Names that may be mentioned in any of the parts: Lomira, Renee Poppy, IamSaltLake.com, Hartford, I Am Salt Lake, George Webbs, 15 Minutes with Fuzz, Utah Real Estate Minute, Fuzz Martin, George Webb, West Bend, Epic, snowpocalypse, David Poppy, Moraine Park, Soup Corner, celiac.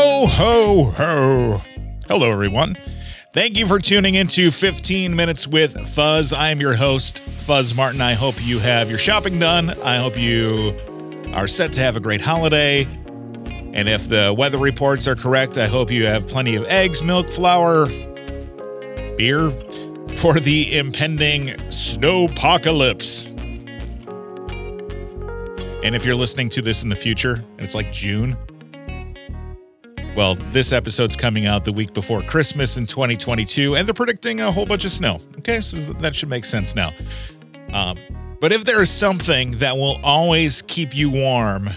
Ho, ho, ho. Hello, everyone. Thank you for tuning into 15 Minutes with Fuzz. I'm your host, Fuzz Martin. I hope you have your shopping done. I hope you are set to have a great holiday. And if the weather reports are correct, I hope you have plenty of eggs, milk, flour, beer for the impending snowpocalypse. And if you're listening to this in the future, and it's like June, well, this episode's coming out the week before Christmas in 2022, and they're predicting a whole bunch of snow. Okay, so that should make sense now. But if there is something that will always keep you warm,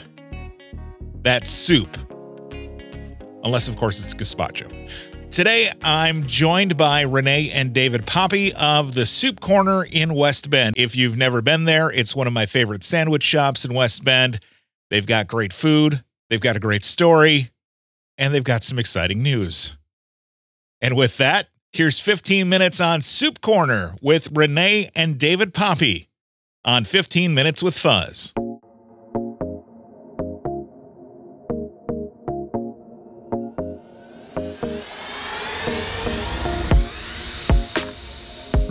that's soup. Unless, of course, it's gazpacho. Today, I'm joined by Renee and David Poppy of the Soup Corner in West Bend. If you've never been there, it's one of my favorite sandwich shops in West Bend. They've got great food. They've got a great story. And they've got some exciting news. And with that, here's 15 Minutes on Soup Corner with Renee and David Poppy on 15 Minutes with Fuzz.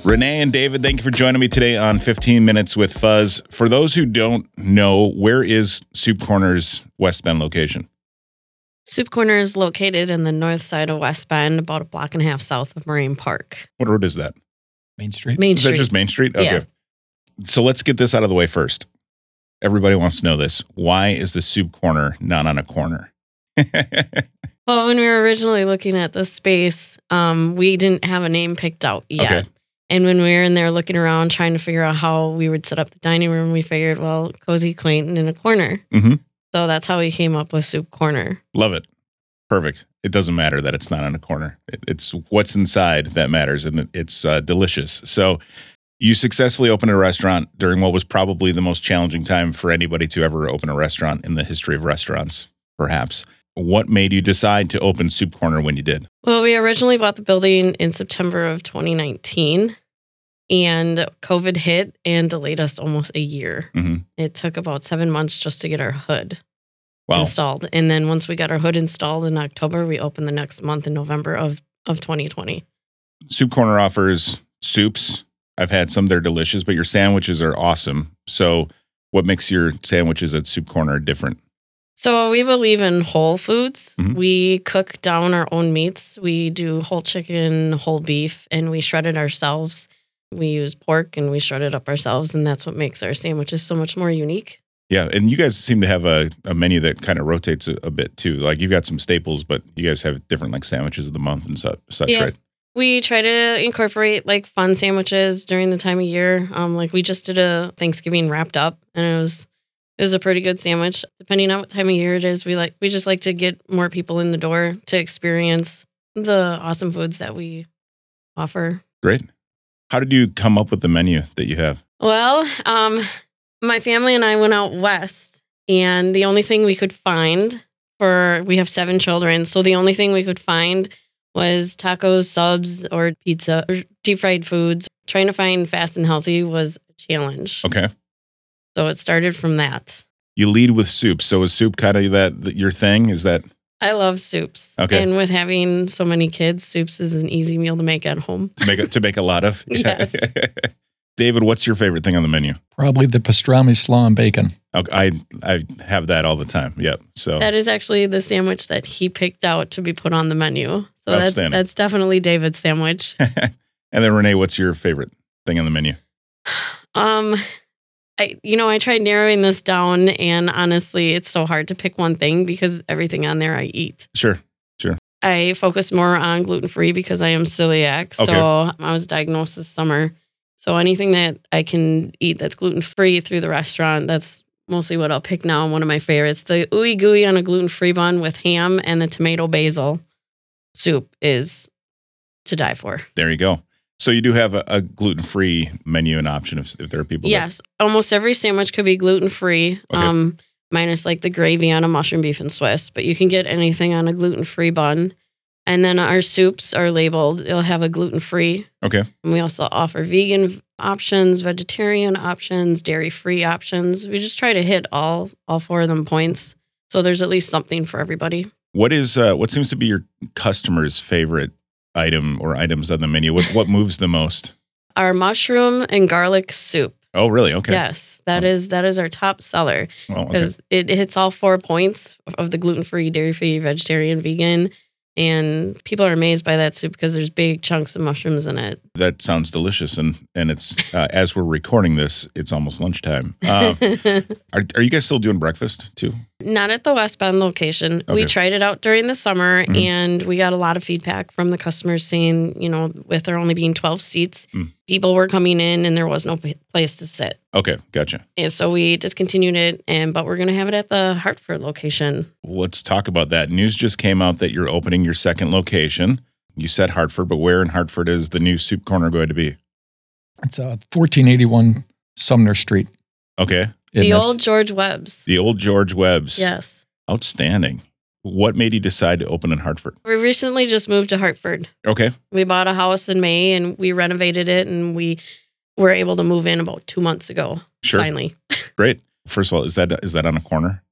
Renee and David, thank you for joining me today on 15 Minutes with Fuzz. For those who don't know, where is Soup Corner's West Bend location? Soup Corner is located in the north side of West Bend, about a block and a half south of Moraine Park. What road is that? Main Street. Is that just Main Street? Okay. Yeah. So let's get this out of the way first. Everybody wants to know this. Why is the Soup Corner not on a corner? Well, when we were originally looking at this space, we didn't have a name picked out yet. Okay. And when we were in there looking around trying to figure out how we would set up the dining room, we figured, well, cozy, quaint, and in a corner. Mm-hmm. So that's how we came up with Soup Corner. Love it. Perfect. It doesn't matter that it's not on a corner. It's what's inside that matters, and it's delicious. So you successfully opened a restaurant during what was probably the most challenging time for anybody to ever open a restaurant in the history of restaurants, perhaps. What made you decide to open Soup Corner when you did? Well, we originally bought the building in September of 2019. And COVID hit and delayed us almost a year. Mm-hmm. It took about 7 months just to get our hood installed. And then once we got our hood installed in October, we opened the next month in November of 2020. Soup Corner offers soups. I've had some. They're delicious, but your sandwiches are awesome. So what makes your sandwiches at Soup Corner different? So we believe in whole foods. Mm-hmm. We cook down our own meats. We do whole chicken, whole beef, and we shred it ourselves. We use pork and we shred it up ourselves, and that's what makes our sandwiches so much more unique. Yeah, and you guys seem to have a menu that kind of rotates a bit too. Like you've got some staples, but you guys have different like sandwiches of the month and such, yeah. Right? We try to incorporate like fun sandwiches during the time of year. Like we just did a Thanksgiving wrapped up, and it was a pretty good sandwich. Depending on what time of year it is, we just like to get more people in the door to experience the awesome foods that we offer. Great. How did you come up with the menu that you have? Well, my family and I went out west, and the only thing we could find we have 7 children, so the only thing we could find was tacos, subs, or pizza, or deep fried foods. Trying to find fast and healthy was a challenge. Okay. So it started from that. You lead with soup. So is soup kind of your thing? Is that? I love soups. Okay. And with having so many kids, soups is an easy meal to make at home. To make a lot of? Yes. David, what's your favorite thing on the menu? Probably the pastrami, slaw, and bacon. Okay, I have that all the time. Yep. So that is actually the sandwich that he picked out to be put on the menu. So that's definitely David's sandwich. And then Renee, what's your favorite thing on the menu? I tried narrowing this down, and honestly, it's so hard to pick one thing because everything on there I eat. Sure. I focus more on gluten-free because I am celiac. Okay. So I was diagnosed this summer. So anything that I can eat that's gluten-free through the restaurant, that's mostly what I'll pick now. One of my favorites, the ooey gooey on a gluten-free bun with ham and the tomato basil soup is to die for. There you go. So you do have a gluten-free menu and option if there are people. Yes. Almost every sandwich could be gluten-free, okay. Minus like the gravy on a mushroom, beef, and Swiss. But you can get anything on a gluten-free bun. And then our soups are labeled. It'll have a gluten-free. Okay. And we also offer vegan options, vegetarian options, dairy-free options. We just try to hit all 4 of them points. So there's at least something for everybody. What is what seems to be your customer's favorite item or items on the menu? What moves the most? Our mushroom and garlic soup. Oh, really? Okay. Yes, that is our top seller because it hits all 4 points of the gluten-free, dairy-free, vegetarian, vegan, and people are amazed by that soup because there's big chunks of mushrooms in it. That sounds delicious, and it's as we're recording this, it's almost lunchtime. Are you guys still doing breakfast too? Not at the West Bend location. Okay. We tried it out during the summer, mm-hmm. and we got a lot of feedback from the customers saying, you know, with there only being 12 seats, mm. people were coming in and there was no place to sit. Okay, gotcha. And so we discontinued it, but we're going to have it at the Hartford location. Let's talk about that. News just came out that you're opening your second location. You said Hartford, but where in Hartford is the new Soup Corner going to be? It's 1481 Sumner Street. Okay. The old George Webbs. The old George Webbs. Yes. Outstanding. What made you decide to open in Hartford? We recently just moved to Hartford. Okay. We bought a house in May and we renovated it and we were able to move in about 2 months ago. Sure. Finally. Great. First of all, is that on a corner?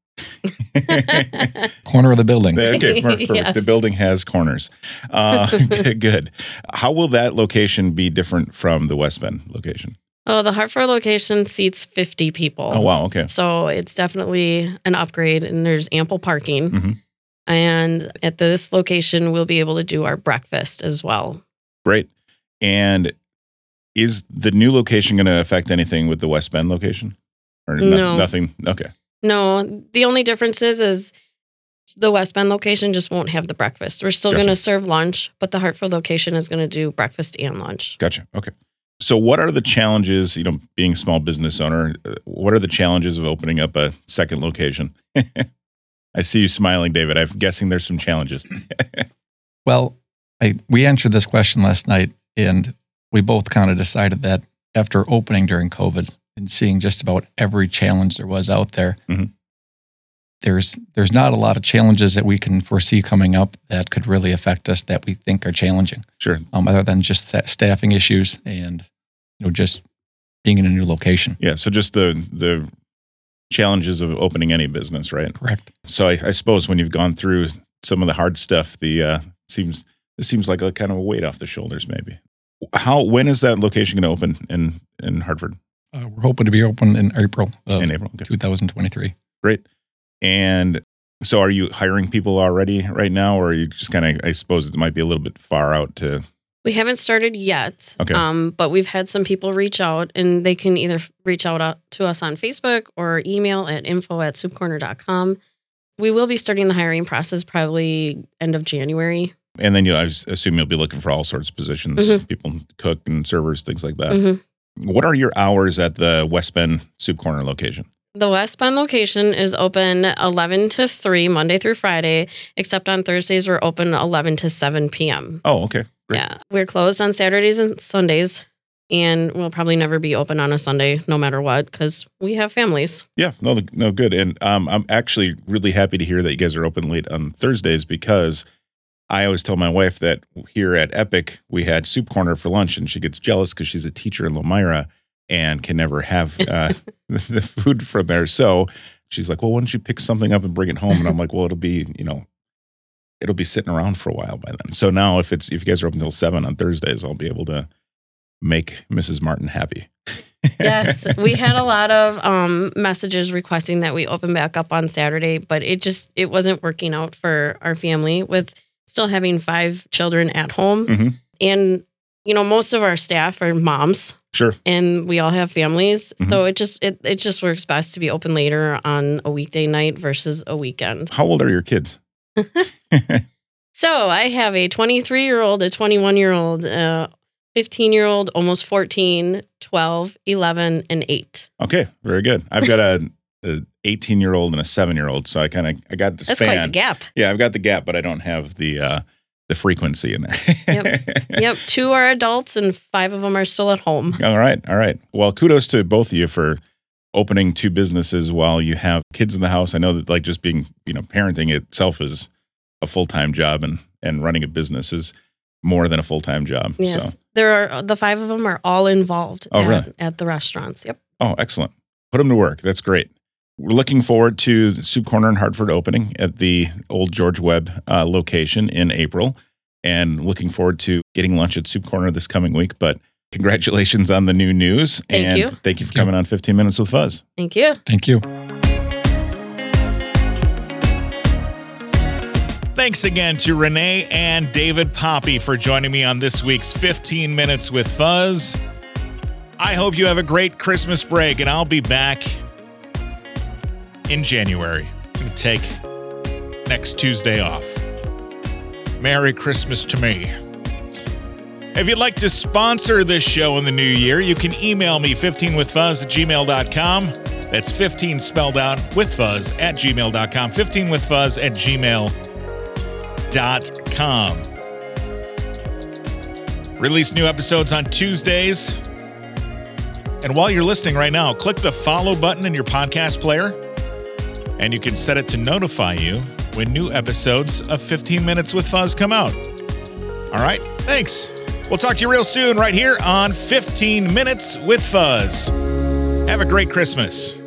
Corner of the building. Okay. Perfect. Yes. The building has corners. Good. How will that location be different from the West Bend location? Oh, the Hartford location seats 50 people. Oh, wow. Okay. So it's definitely an upgrade, and there's ample parking. Mm-hmm. And at this location, we'll be able to do our breakfast as well. Great. And is the new location going to affect anything with the West Bend location? Or no. Nothing? Okay. No. The only difference is the West Bend location just won't have the breakfast. We're still going to serve lunch, but the Hartford location is going to do breakfast and lunch. Gotcha. Okay. So what are the challenges, you know, being a small business owner, what are the challenges of opening up a second location? I see you smiling, David. I'm guessing there's some challenges. Well, we answered this question last night, and we both kind of decided that after opening during COVID and seeing just about every challenge there was out there, mm-hmm. there's not a lot of challenges that we can foresee coming up that could really affect us that we think are challenging. Sure. Other than just staffing issues and, you know, just being in a new location. Yeah. So just the challenges of opening any business, right? Correct. So I suppose when you've gone through some of the hard stuff, it seems like a kind of a weight off the shoulders, maybe. When is that location going to open in Hartford? We're hoping to be open in April of 2023. Great. And so are you hiring people already right now, or are you just kind of, I suppose it might be a little bit far out to... We haven't started yet, okay. But we've had some people reach out, and they can either reach out to us on Facebook or email at info@soupcorner.com. We will be starting the hiring process probably end of January. And then I assume you'll be looking for all sorts of positions, mm-hmm. people, cook and servers, things like that. Mm-hmm. What are your hours at the West Bend Soup Corner location? The West Bend location is open 11 to 3, Monday through Friday, except on Thursdays we're open 11 to 7 p.m. Oh, okay. Great. Yeah. We're closed on Saturdays and Sundays, and we'll probably never be open on a Sunday no matter what because we have families. Yeah. No, good. And I'm actually really happy to hear that you guys are open late on Thursdays because I always tell my wife that here at Epic we had Soup Corner for lunch, and she gets jealous because she's a teacher in Lomira and can never have the food from there. So she's like, well, why don't you pick something up and bring it home? And I'm like, well, it'll be sitting around for a while by then. So now if you guys are open till 7 on Thursdays, I'll be able to make Mrs. Martin happy. Yes. We had a lot of messages requesting that we open back up on Saturday, but it wasn't working out for our family with still having 5 children at home. Mm-hmm. And, you know, most of our staff are moms. Sure. And we all have families. Mm-hmm. So it just works best to be open later on a weekday night versus a weekend. How old are your kids? So I have a 23-year-old, a 21-year-old, a 15-year-old, almost 14, 12, 11, and 8. Okay, very good. I've got a 18-year-old and a 7-year-old, so I got the span. That's quite the gap. Yeah, I've got the gap, but I don't have the frequency in there. Yep. 2 are adults and 5 of them are still at home. All right. Well, kudos to both of you for opening 2 businesses while you have kids in the house. I know that like just being, you know, parenting itself is a full-time job and running a business is more than a full-time job. Yes. So. The 5 of them are all involved at the restaurants. Yep. Oh, excellent. Put them to work. That's great. We're looking forward to Soup Corner in Hartford opening at the old George Webb location in April, and looking forward to getting lunch at Soup Corner this coming week. But congratulations on the new news. Thank you. Thank you for coming on 15 Minutes with Fuzz. Thank you. Thank you. Thanks again to Renee and David Poppy for joining me on this week's 15 Minutes with Fuzz. I hope you have a great Christmas break, and I'll be back in January. I'm going to take next Tuesday off. Merry Christmas to me. If you'd like to sponsor this show in the new year, you can email me 15withfuzz@gmail.com. That's 15 spelled out with fuzz at gmail.com. 15withfuzz@gmail.com. Release new episodes on Tuesdays. And while you're listening right now, click the follow button in your podcast player, and you can set it to notify you when new episodes of 15 Minutes with Fuzz come out. All right, thanks. We'll talk to you real soon right here on 15 Minutes with Fuzz. Have a great Christmas.